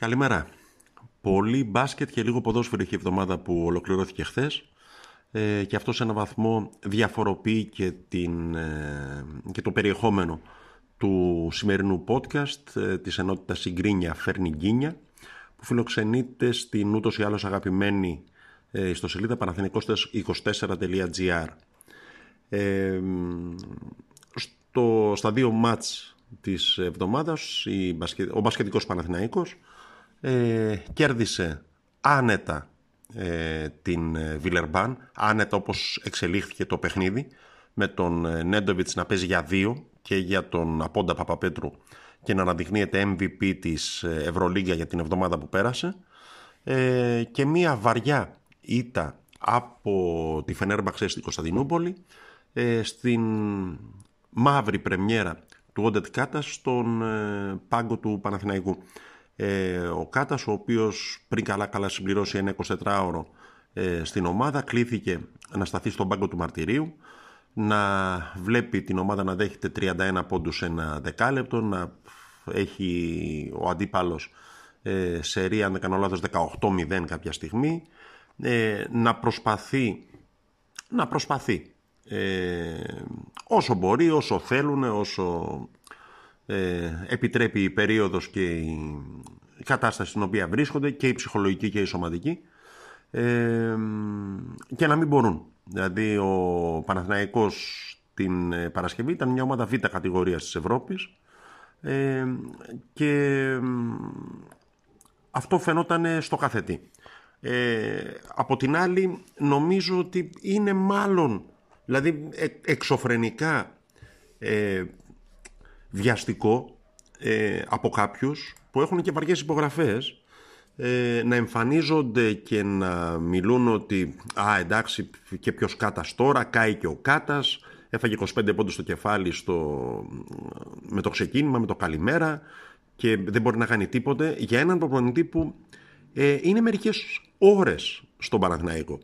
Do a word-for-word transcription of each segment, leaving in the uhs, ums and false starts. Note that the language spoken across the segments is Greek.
Καλημέρα. Πολύ μπάσκετ και λίγο ποδόσφαιρο είχε η εβδομάδα που ολοκληρώθηκε χθες ε, και αυτό σε έναν βαθμό διαφοροποιεί και, την, ε, και το περιεχόμενο του σημερινού podcast ε, της ενότητας Συγκρίνια Φέρνιγκίνια που φιλοξενείται στην ούτως ή άλλως αγαπημένη ε, ιστοσελίδα παναθηναϊκός είκοσι τέσσερα τελεία τζι άρ. Ε, στο, στα δύο μάτς της εβδομάδας η, ο μπασκετικός Παναθηναϊκός Ε, κέρδισε άνετα ε, την Βιλερμπάν, άνετα όπως εξελίχθηκε το παιχνίδι, με τον Νέντοβιτς να παίζει για δύο και για τον Απόντα Παπαπέτρου και να αναδεικνύεται εμ βι πι της Ευρωλίγκα για την εβδομάδα που πέρασε, ε, και μια βαριά ήττα από τη Φενέρμαξε στην Κωνσταντινούπολη ε, στην μαύρη πρεμιέρα του Όντετ Κάτα στον ε, πάγκο του Παναθηναϊκού. Ο Κάτας, ο οποίος πριν καλά καλά συμπληρώσει ένα εικοσιτετράωρο ε, στην ομάδα, κλήθηκε να σταθεί στον πάγκο του μαρτυρίου, να βλέπει την ομάδα να δέχεται τριάντα ένα πόντους σε ένα δεκάλεπτο, να έχει ο αντίπαλος ε, σερία, αν δεν κάνω λάθος, δεκαοκτώ μηδέν κάποια στιγμή, ε, να προσπαθεί, να προσπαθεί ε, όσο μπορεί, όσο θέλουν, όσο Ε, επιτρέπει η περίοδος και η κατάσταση στην οποία βρίσκονται και η ψυχολογική και η σωματική, ε, και να μην μπορούν. Δηλαδή ο Παναθηναϊκός την Παρασκευή ήταν μια ομάδα Β κατηγορίας της Ευρώπης ε, και αυτό φαινόταν στο καθετή. Ε, από την άλλη νομίζω ότι είναι μάλλον, δηλαδή εξωφρενικά ε, βιαστικό ε, από κάποιους που έχουν και βαριές υπογραφές ε, να εμφανίζονται και να μιλούν ότι α, εντάξει, και ποιος Κάτας τώρα, κάει και ο Κάτας, έφαγε είκοσι πέντε πόντους στο κεφάλι στο, με το ξεκίνημα, με το καλημέρα, και δεν μπορεί να κάνει τίποτε, για έναν προπονητή που ε, είναι μερικές ώρες στον Παναθηναϊκό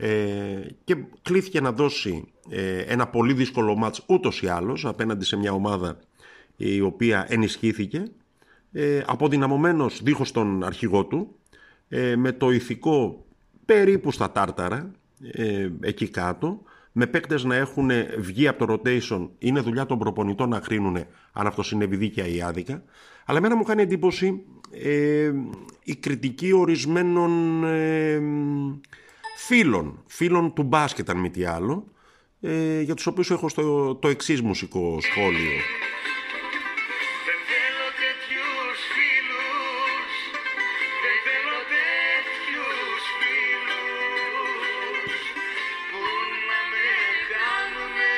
Ε, και κλήθηκε να δώσει ε, ένα πολύ δύσκολο μάτς ούτως ή άλλως απέναντι σε μια ομάδα η οποία ενισχύθηκε, ε, αποδυναμωμένος δίχως τον αρχηγό του, ε, με το ηθικό περίπου στα τάρταρα ε, εκεί κάτω, με παίκτες να έχουν βγει από το rotation. Είναι δουλειά των προπονητών να κρίνουν αν αυτό συνέβη δίκαια ή άδικα, αλλά εμένα μου κάνει εντύπωση ε, η κριτική ορισμένων ε, Φίλων, φίλων του μπάσκετ, αν μη τι άλλο, ε, για τους οποίους έχω στο, το εξής μουσικό σχόλιο. Δεν θέλω τέτοιους φίλους, δεν θέλω τέτοιους φίλους, που να με κάνουνε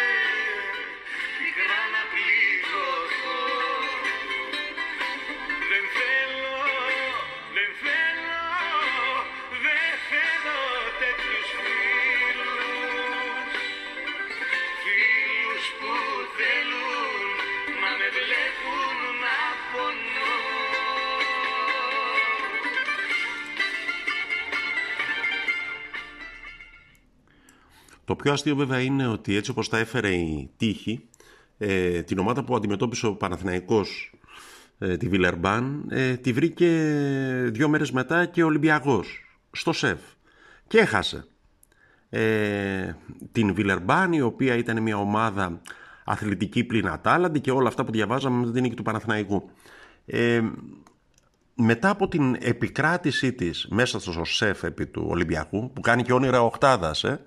μικρά να πληγωθώ. Δεν θέλω, δεν θέλω, δεν θέλω. Το πιο αστείο βέβαια είναι ότι έτσι όπως τα έφερε η τύχη, ε, την ομάδα που αντιμετώπισε ο Παναθηναϊκός, ε, τη Βιλερμπάν, ε, τη βρήκε δύο μέρες μετά και ο Ολυμπιακός στο ΣΕΒ και έχασε ε, την Βιλερμπάν, η οποία ήταν μια ομάδα αθλητική πλην ατάλλαντη και όλα αυτά που διαβάζαμε μετά την νίκη του Παναθηναϊκού. Ε, μετά από την επικράτησή της μέσα στο ΣΕΦ επί του Ολυμπιακού, που κάνει και όνειρα οχτάδας, ε,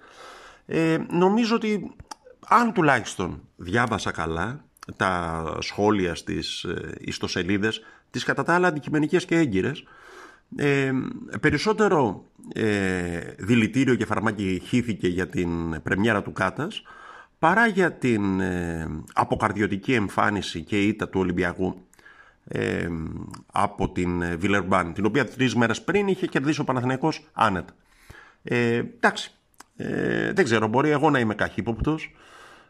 ε, νομίζω ότι, αν τουλάχιστον διάβασα καλά τα σχόλια στις ε, ιστοσελίδες, τις κατά τα άλλα αντικειμενικές και έγκυρες, ε, περισσότερο ε, δηλητήριο και φαρμάκι χύθηκε για την πρεμιέρα του Κάτας, παρά για την ε, αποκαρδιωτική εμφάνιση και ήττα του Ολυμπιακού ε, από την Βιλερμπάν, την οποία τρεις μέρες πριν είχε κερδίσει ο Παναθηναϊκός άνετα. Ε, εντάξει, ε, δεν ξέρω, μπορεί εγώ να είμαι καχύποπτος,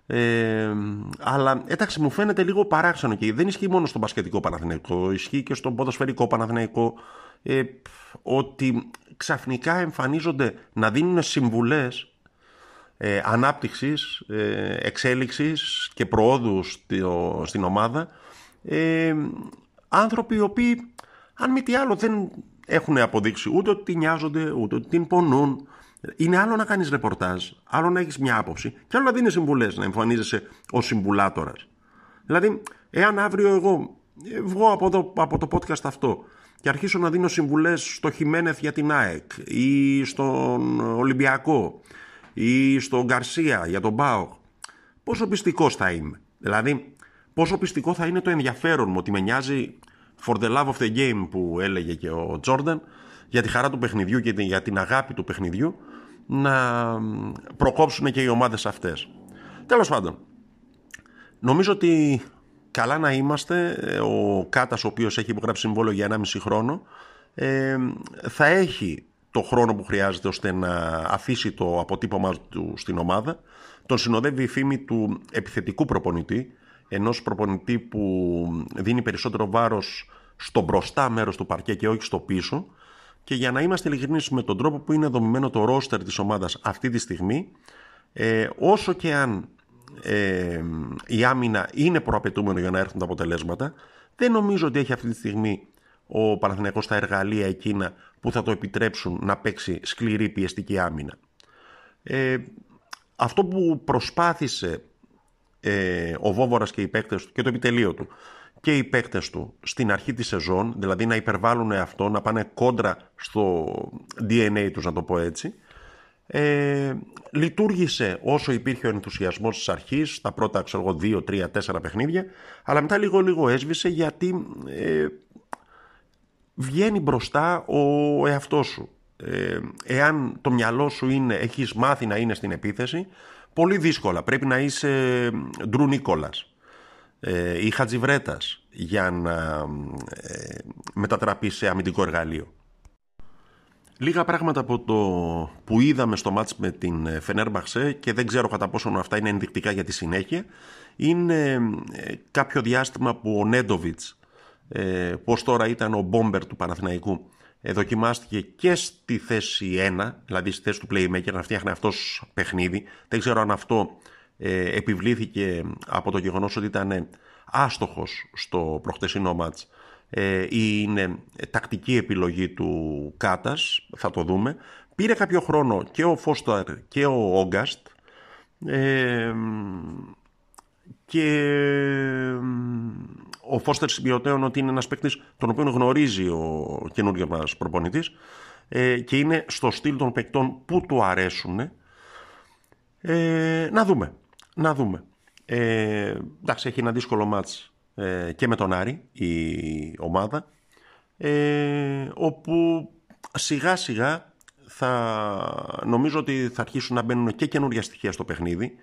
ε, αλλά εντάξει, μου φαίνεται λίγο παράξενο, και δεν ισχύει μόνο στον μπασκετικό Παναθηναϊκό, ισχύει και στον ποδοσφαιρικό Παναθηναϊκό, ε, ότι ξαφνικά εμφανίζονται να δίνουν συμβουλές Ε, ανάπτυξης, ε, εξέλιξης και προόδου στη, ο, στην ομάδα, ε, άνθρωποι οι οποίοι αν μη τι άλλο δεν έχουν αποδείξει ούτε ότι την νοιάζονται, ούτε ότι την πονούν. Είναι άλλο να κάνεις ρεπορτάζ, άλλο να έχεις μια άποψη και άλλο να δίνεις συμβουλές, να εμφανίζεσαι ως συμβουλάτορας. Δηλαδή, εάν αύριο εγώ βγω από, εδώ, από το podcast αυτό και αρχίσω να δίνω συμβουλές στο Χιμένεθ για την ΑΕΚ ή στον Ολυμπιακό ή στον Γκαρσία για τον ΠΑΟ, πόσο πιστικός θα είμαι? Δηλαδή, πόσο πιστικό θα είναι το ενδιαφέρον μου ότι με νοιάζει for the love of the game, που έλεγε και ο Τζόρνταν, για τη χαρά του παιχνιδιού και για την αγάπη του παιχνιδιού, να προκόψουν και οι ομάδες αυτές. Τέλος πάντων, νομίζω ότι καλά να είμαστε. Ο Κάτας, ο οποίος έχει υπογράψει συμβόλαιο για ενάμιση χρόνο, θα έχει το χρόνο που χρειάζεται ώστε να αφήσει το αποτύπωμά του στην ομάδα. Τον συνοδεύει η φήμη του επιθετικού προπονητή, ενός προπονητή που δίνει περισσότερο βάρος στο μπροστά μέρος του παρκέ και όχι στο πίσω. Και για να είμαστε ειλικρινείς με τον τρόπο που είναι δομημένο το ρόστερ της ομάδας αυτή τη στιγμή, ε, όσο και αν ε, η άμυνα είναι προαπαιτούμενο για να έρθουν τα αποτελέσματα, δεν νομίζω ότι έχει αυτή τη στιγμή ο Παναθηναϊκός τα εργαλεία εκείνα που θα το επιτρέψουν να παίξει σκληρή πιεστική άμυνα. Ε, αυτό που προσπάθησε ε, ο Βόβορας και οι παίκτες του και το επιτελείο του και οι παίκτες του στην αρχή της σεζόν, δηλαδή να υπερβάλλουν αυτό, να πάνε κόντρα στο ντι εν έι τους, να το πω έτσι, ε, λειτουργήσε όσο υπήρχε ο ενθουσιασμός της αρχής, τα πρώτα, ξέρω εγώ, δύο, τρία, τέσσερα παιχνίδια, αλλά μετά λίγο-λίγο έσβησε, γιατί ε, βγαίνει μπροστά ο εαυτός σου. Ε, εάν το μυαλό σου είναι, έχεις μάθει να είναι στην επίθεση, πολύ δύσκολα, πρέπει να είσαι Ντρου Νίκολας ή Χατζιβρέτας για να ε, μετατραπεί σε αμυντικό εργαλείο. Λίγα πράγματα από το που είδαμε στο μάτς με την Φενέρμαξε, και δεν ξέρω κατά πόσο αυτά είναι ενδεικτικά για τη συνέχεια, είναι ε, κάποιο διάστημα που ο Νέντοβιτς, ε, πως τώρα ήταν ο μπόμπερ του Παναθηναϊκού, ε, δοκιμάστηκε και στη θέση ένα, δηλαδή στη θέση του playmaker, να φτιάχνει αυτός παιχνίδι. Δεν ξέρω αν αυτό επιβλήθηκε από το γεγονός ότι ήταν άστοχος στο προχτεσινό μάτς ή είναι τακτική επιλογή του Κάτας, θα το δούμε. Πήρε κάποιο χρόνο και ο Φόστερ και ο Όγκαστ, ε, και ο Φόστερ συμπιωτέων ότι είναι ένας παίκτης τον οποίο γνωρίζει ο καινούργιος μας προπονητής ε, και είναι στο στυλ των παικτών που του αρέσουν. ε, να δούμε Να δούμε. Ε, εντάξει, έχει ένα δύσκολο μάτς ε, και με τον Άρη η ομάδα, ε, όπου σιγά σιγά θα νομίζω ότι θα αρχίσουν να μπαίνουν και καινούργια στοιχεία στο παιχνίδι.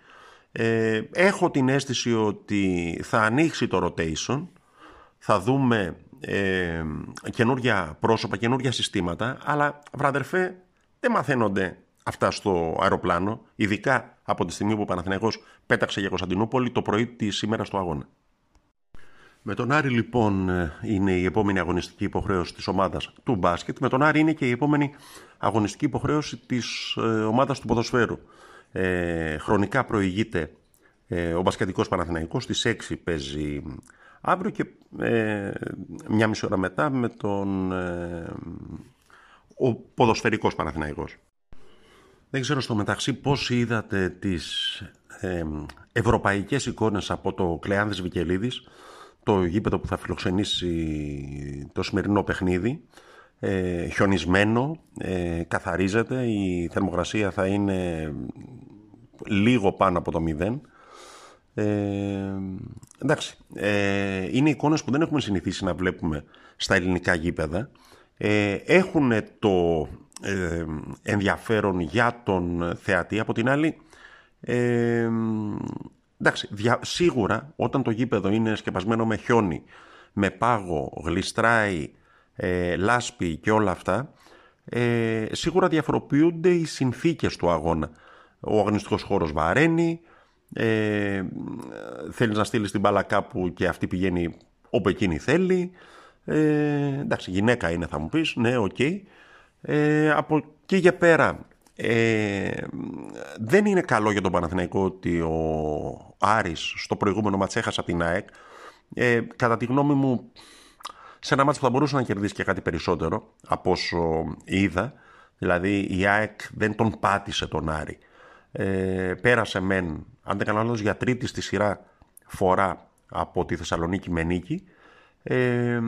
Ε, έχω την αίσθηση ότι θα ανοίξει το rotation, θα δούμε ε, καινούργια πρόσωπα, καινούργια συστήματα, αλλά βραδερφέ, δεν μαθαίνονται αυτά στο αεροπλάνο, ειδικά από τη στιγμή που ο Παναθηναϊκός πέταξε για Κωνσταντινούπολη το πρωί της σήμερα στο αγώνα. Με τον Άρη λοιπόν είναι η επόμενη αγωνιστική υποχρέωση της ομάδας του μπάσκετ. Με τον Άρη είναι και η επόμενη αγωνιστική υποχρέωση της ε, ομάδας του ποδοσφαίρου. Ε, χρονικά προηγείται ε, ο μπασκετικός Παναθηναϊκός. Στις έξι παίζει αύριο, και ε, μια μισή ώρα μετά με τον ε, ο ποδοσφαιρικός Παναθηναϊκός. Δεν ξέρω στο μεταξύ πώς είδατε τις ε, ευρωπαϊκές εικόνες από το Κλεάνθης Βικελίδης, το γήπεδο που θα φιλοξενήσει το σημερινό παιχνίδι. Ε, χιονισμένο, ε, καθαρίζεται, η θερμοκρασία θα είναι λίγο πάνω από το μηδέν. Ε, εντάξει, ε, είναι εικόνες που δεν έχουμε συνηθίσει να βλέπουμε στα ελληνικά γήπεδα. Ε, έχουν το ενδιαφέρον για τον θεατή. Από την άλλη, ε, εντάξει, δια, σίγουρα όταν το γήπεδο είναι σκεπασμένο με χιόνι, με πάγο, γλιστράει, ε, λάσπη και όλα αυτά, ε, σίγουρα διαφοροποιούνται οι συνθήκες του αγώνα. Ο αγωνιστικός χώρος βαραίνει, ε, θέλεις να στείλεις την μπάλα κάπου και αυτή πηγαίνει όπου εκείνη θέλει. ε, εντάξει, γυναίκα είναι, θα μου πεις, ναι, οκ. Okay. Ε, από εκεί και πέρα ε, δεν είναι καλό για τον Παναθηναϊκό ότι ο Άρης στο προηγούμενο ματς έχασε από την ΑΕΚ. ε, κατά τη γνώμη μου σε ένα μάτς που θα μπορούσε να κερδίσει και κάτι περισσότερο από όσο είδα. Δηλαδή η ΑΕΚ δεν τον πάτησε τον Άρη. Ε, πέρασε μεν, αν δεν κάνω λάθος, για τρίτη στη σειρά φορά από τη Θεσσαλονίκη με νίκη. Ε,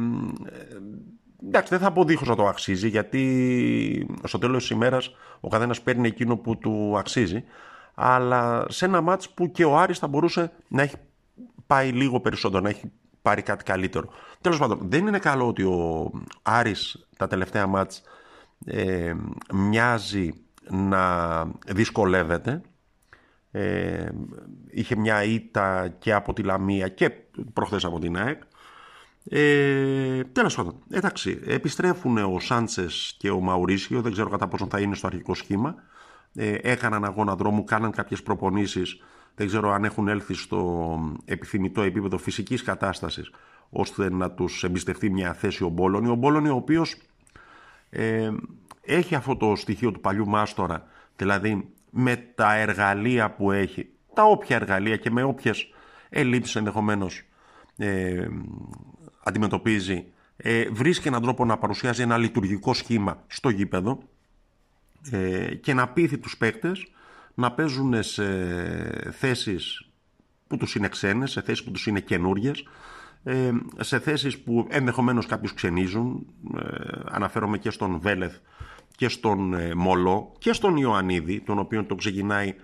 εντάξει, δεν θα πω δίχως να το αξίζει, γιατί στο τέλος της ημέρας ο καθένας παίρνει εκείνο που του αξίζει. Αλλά σε ένα μάτς που και ο Άρης θα μπορούσε να έχει πάει λίγο περισσότερο, να έχει πάρει κάτι καλύτερο. Τέλος πάντων, δεν είναι καλό ότι ο Άρης τα τελευταία μάτς ε, μοιάζει να δυσκολεύεται. Ε, είχε μια ήττα και από τη Λαμία και προχθές από την ΑΕΚ. Ε, τέλος πάντων, εντάξει, επιστρέφουν ο Σάντσες και ο Μαουρίσιο. Δεν ξέρω κατά πόσο θα είναι στο αρχικό σχήμα. Ε, έκαναν αγώνα δρόμου, κάναν κάποιες προπονήσεις. Δεν ξέρω αν έχουν έλθει στο επιθυμητό επίπεδο φυσικής κατάστασης ώστε να τους εμπιστευτεί μια θέση ο Μπόλωνη. Ο Μπόλωνη, ο οποίος ε, έχει αυτό το στοιχείο του παλιού μάστορα, δηλαδή με τα εργαλεία που έχει, τα όποια εργαλεία και με όποιες ελλείψεις ενδεχομένως ε, αντιμετωπίζει, ε, βρίσκει έναν τρόπο να παρουσιάζει ένα λειτουργικό σχήμα στο γήπεδο ε, και να πείθει τους παίκτες να παίζουν σε θέσεις που τους είναι ξένες, σε θέσεις που τους είναι καινούριες, σε θέσεις που ενδεχομένως κάποιους ξενίζουν. Αναφέρομαι και στον Βέλεθ και στον Μολό και στον Ιωαννίδη, τον οποίο το ξεκινάει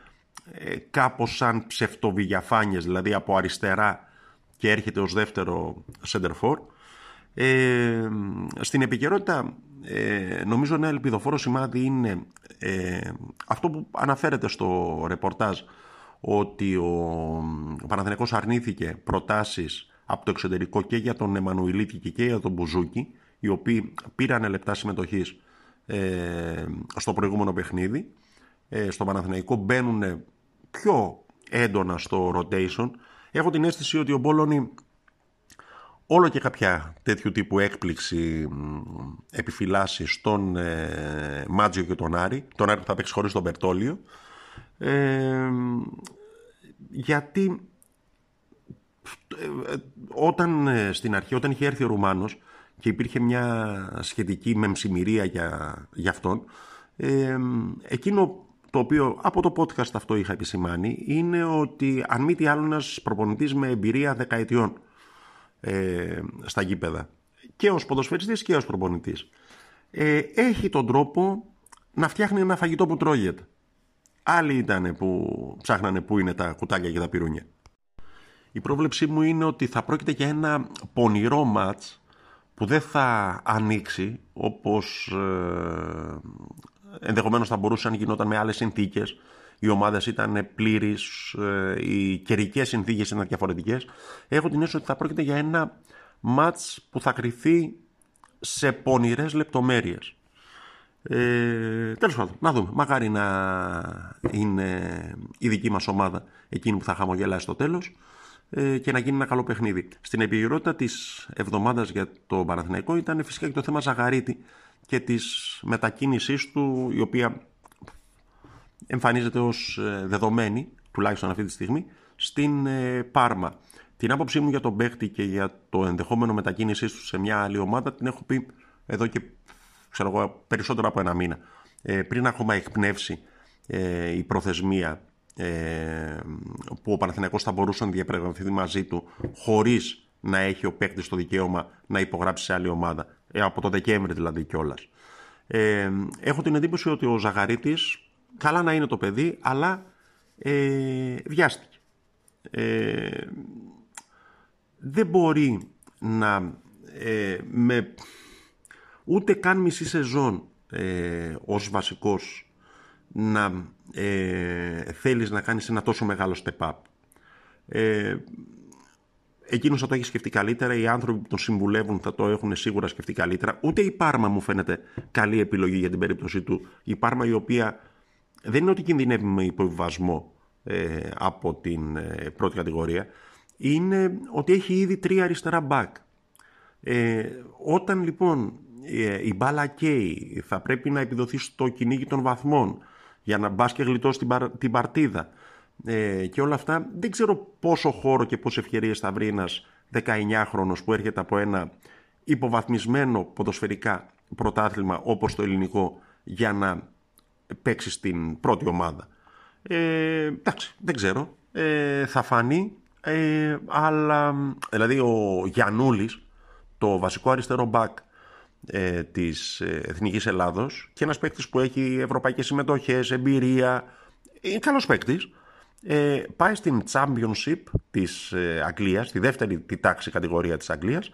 κάπως σαν ψευτοβηγιαφάνιες, δηλαδή από αριστερά και έρχεται ως δεύτερο σεντερφόρ. Ε, στην επικαιρότητα ε, νομίζω ένα ελπιδοφόρο σημάδι είναι ε, αυτό που αναφέρεται στο ρεπορτάζ, ότι ο, ο Παναθηναϊκός αρνήθηκε προτάσεις από το εξωτερικό και για τον Εμμανουηλίτη και, και για τον Μπουζούκι, οι οποίοι πήραν λεπτά συμμετοχής ε, στο προηγούμενο παιχνίδι. ε, στο Παναθηναϊκό μπαίνουν πιο έντονα στο rotation. Έχω την αίσθηση ότι ο Μπόλωνη όλο και κάποια τέτοιου τύπου έκπληξη επιφυλάσσει στον ε, Μάτζιο και τον Άρη, τον Άρη που θα παίξει χωρίς τον Περτόλιο, ε, γιατί ε, όταν ε, στην αρχή, όταν είχε έρθει ο Ρουμάνος και υπήρχε μια σχετική μεμσημυρία για, για αυτόν, ε, εκείνο το οποίο από το podcast αυτό είχα επισημάνει είναι ότι αν μη τι άλλο ένας προπονητής με εμπειρία δεκαετιών στα γήπεδα, και ως ποδοσφαιριστής και ως προπονητής, ε, έχει τον τρόπο να φτιάχνει ένα φαγητό που τρώγεται. Άλλοι ήταν που ψάχνανε που είναι τα κουτάκια και τα πυρούνια. Η πρόβλεψή μου είναι ότι θα πρόκειται για ένα πονηρό μάτς που δεν θα ανοίξει όπως ε, ενδεχομένως θα μπορούσε αν γινόταν με άλλες συνθήκες. Οι ομάδες ήταν πλήρεις, οι καιρικές συνθήκες ήταν διαφορετικές. Έχω την αίσθηση ότι θα πρόκειται για ένα μάτς που θα κριθεί σε πονηρές λεπτομέρειες. Ε, τέλος πάντων, να δούμε. Μακάρι να είναι η δική μας ομάδα εκείνη που θα χαμογελάσει στο τέλος ε, και να γίνει ένα καλό παιχνίδι. Στην επικαιρότητα της εβδομάδας για το Παναθηναϊκό ήταν φυσικά και το θέμα Ζαγαρίτη και της μετακίνησής του, η οποία εμφανίζεται ως δεδομένη, τουλάχιστον αυτή τη στιγμή, στην ε, Πάρμα. Την άποψή μου για τον παίκτη και για το ενδεχόμενο μετακίνησή του σε μια άλλη ομάδα την έχω πει εδώ και ξέρω εγώ, περισσότερο από ένα μήνα. Ε, πριν ακόμα εκπνεύσει ε, η προθεσμία ε, που ο Παναθηναϊκός θα μπορούσε να διαπραγματευτεί μαζί του χωρίς να έχει ο παίκτης το δικαίωμα να υπογράψει σε άλλη ομάδα. Ε, από το Δεκέμβρη δηλαδή κιόλας. Ε, έχω την εντύπωση ότι ο Ζαγαρίτης, καλά να είναι το παιδί, αλλά ε, βιάστηκε. Ε, δεν μπορεί να ε, με ούτε καν μισή σεζόν ε, ως βασικός να ε, θέλεις να κάνεις ένα τόσο μεγάλο step-up. Ε, εκείνος θα το έχει σκεφτεί καλύτερα, οι άνθρωποι που τον συμβουλεύουν θα το έχουν σίγουρα σκεφτεί καλύτερα. Ούτε η Πάρμα μου φαίνεται καλή επιλογή για την περίπτωση του. Η Πάρμα η οποία δεν είναι ότι κινδυνεύει με υποβιβασμό ε, από την ε, πρώτη κατηγορία. Είναι ότι έχει ήδη τρία αριστερά μπακ. Ε, όταν λοιπόν ε, η μπάλα καίει, θα πρέπει να επιδοθεί στο κυνήγι των βαθμών για να μπας και γλιτώσει την, παρ, την παρτίδα ε, και όλα αυτά. Δεν ξέρω πόσο χώρο και πόσες ευκαιρίες θα βρει ένας δεκαεννιάχρονος που έρχεται από ένα υποβαθμισμένο ποδοσφαιρικά πρωτάθλημα όπως το ελληνικό για να παίξει στην πρώτη ομάδα. Ε, εντάξει, δεν ξέρω. Ε, θα φανεί, ε, αλλά δηλαδή ο Γιαννούλης, το βασικό αριστερό μπακ ε, της Εθνικής Ελλάδος και ένας παίκτης που έχει ευρωπαϊκές συμμετοχές, εμπειρία, είναι καλός παίκτης. Ε, πάει στην Championship της ε, Αγγλίας, τη δεύτερη τη τάξη κατηγορία της Αγγλίας.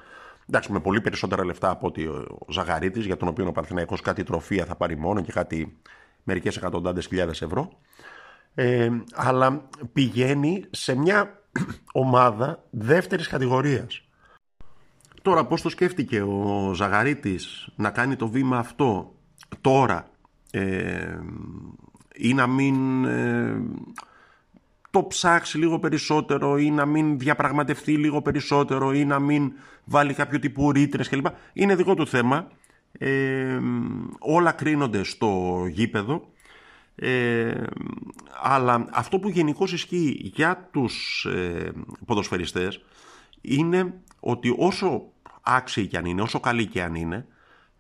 Εντάξει, με πολύ περισσότερα λεφτά από ότι ο Ζαγαρίτης, για τον οποίο ο Παναθηναϊκός κάτι τροφία θα πάρει μόνο και κάτι μερικές εκατοντάδες χιλιάδες ευρώ. Ε, αλλά πηγαίνει σε μια ομάδα δεύτερης κατηγορίας. Τώρα πώς το σκέφτηκε ο Ζαγαρίτης να κάνει το βήμα αυτό τώρα ε, ή να μην ε, το ψάξει λίγο περισσότερο ή να μην διαπραγματευτεί λίγο περισσότερο ή να μην βάλει κάποιο τύπου ρήτρες κλπ. Είναι δικό του θέμα. Ε, όλα κρίνονται στο γήπεδο. Ε, αλλά αυτό που γενικώς ισχύει για τους ε, ποδοσφαιριστές είναι ότι όσο άξιοι και αν είναι, όσο καλοί και αν είναι,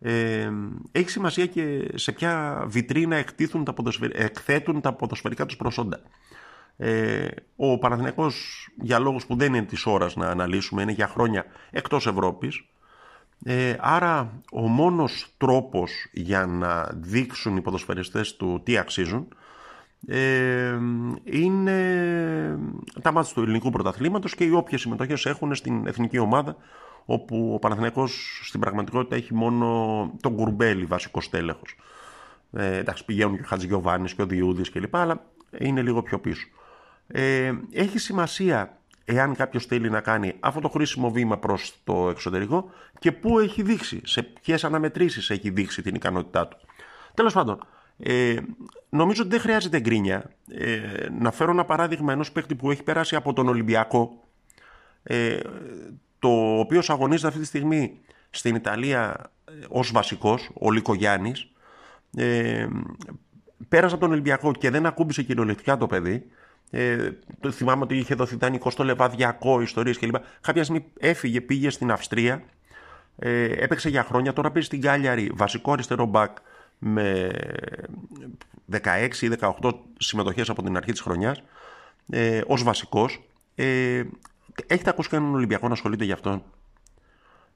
ε, έχει σημασία και σε ποια βιτρίνα εκτίθουν τα ποδοσφαιρ... εκθέτουν τα ποδοσφαιρικά τους προσόντα. Ε, ο Παναθηναϊκός, για λόγους που δεν είναι της ώρας να αναλύσουμε, είναι για χρόνια εκτός Ευρώπης. Ε, άρα ο μόνος τρόπος για να δείξουν οι ποδοσφαιριστές του τι αξίζουν ε, είναι τα μάτς του ελληνικού πρωταθλήματος και οι όποιες συμμετοχές έχουν στην εθνική ομάδα, όπου ο Παναθηναϊκός στην πραγματικότητα έχει μόνο τον Κουρμπέλη βασικός τέλεχος. Ε, εντάξει, πηγαίνουν και ο Χατζιβρέτας και ο Διούδης κλπ, αλλά είναι λίγο πιο πίσω. Ε, έχει σημασία εάν κάποιος θέλει να κάνει αυτό το χρήσιμο βήμα προς το εξωτερικό και πού έχει δείξει, σε ποιες αναμετρήσεις έχει δείξει την ικανότητά του. Τέλος πάντων, ε, νομίζω ότι δεν χρειάζεται γκρίνια. Ε, να φέρω ένα παράδειγμα ενός παίκτη που έχει περάσει από τον Ολυμπιακό, ε, το οποίο αγωνίζεται αυτή τη στιγμή στην Ιταλία ως βασικός, ο Λικογιάννης. Ε, πέρασε από τον Ολυμπιακό και δεν ακούμπησε κυριολεκτικά το παιδί. Ε, θυμάμαι ότι είχε δοθεί δανεικό στο Λεβαδιακό, ιστορίες κλπ. Κάποια στιγμή έφυγε, πήγε στην Αυστρία, ε, έπαιξε για χρόνια. Τώρα παίζει στην Κάλιαρη βασικό αριστερό μπακ με δεκαέξι ή δεκαοκτώ συμμετοχές από την αρχή της χρονιάς ε, ως βασικός. Ε, έχετε ακούσει κανέναν Ολυμπιακό να ασχολείται γι' αυτόν?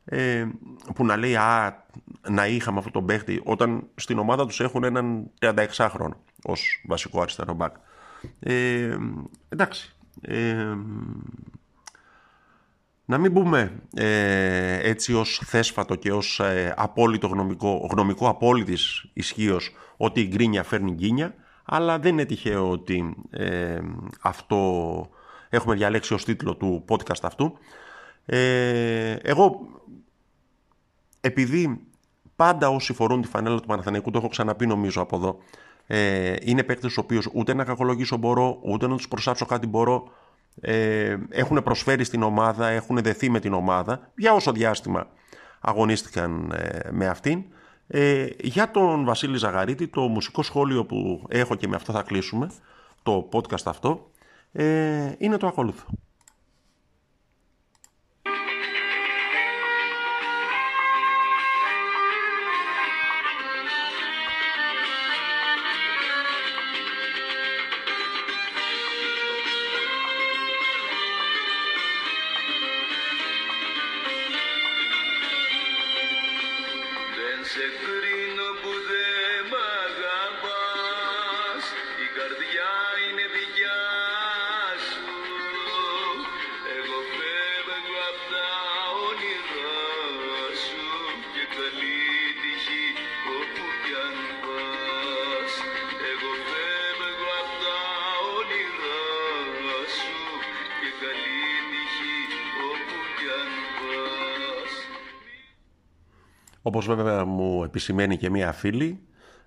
Ε, που να λέει «Α, να είχαμε αυτόν τον παίχτη», όταν στην ομάδα τους έχουν έναν τριανταεξάχρονο ως βασικό αριστερό μπακ. Ε, εντάξει, ε, να μην πούμε ε, έτσι ως θέσφατο και ως ε, απόλυτο γνωμικό, γνωμικό απόλυτης ισχύος, ότι η γκρίνια φέρνει γκίνια, αλλά δεν είναι τυχαίο ότι ε, αυτό έχουμε διαλέξει ως τίτλο του podcast αυτού. Ε, εγώ, επειδή πάντα όσοι φορούν τη φανέλα του Παναθηναϊκού, το έχω ξαναπεί νομίζω από εδώ, Ε, είναι παίκτες στους οποίους ούτε να κακολογήσω μπορώ, ούτε να τους προσάψω κάτι μπορώ. Ε, έχουν προσφέρει στην ομάδα, έχουν δεθεί με την ομάδα για όσο διάστημα αγωνίστηκαν ε, με αυτήν. Ε, για τον Βασίλη Ζαγαρίτη, το μουσικό σχόλιο που έχω και με αυτό θα κλείσουμε το podcast αυτό, ε, είναι το ακολούθο. Όπως βέβαια μου επισημαίνει και μία φίλη,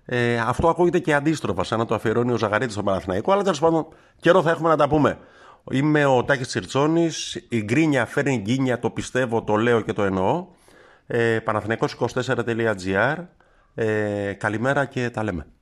ε, αυτό ακούγεται και αντίστροφα, σαν να το αφιερώνει ο Ζαγαρίτης στον Παναθηναϊκό, αλλά τέλος πάντων καιρό θα έχουμε να τα πούμε. Είμαι ο Τάκης Τσιρτσόνης, η γκρίνια φέρνει γκίνια, το πιστεύω, το λέω και το εννοώ. Ε, παναθηναϊκός είκοσι τέσσερα τελεία τζι άρ, ε, καλημέρα και τα λέμε.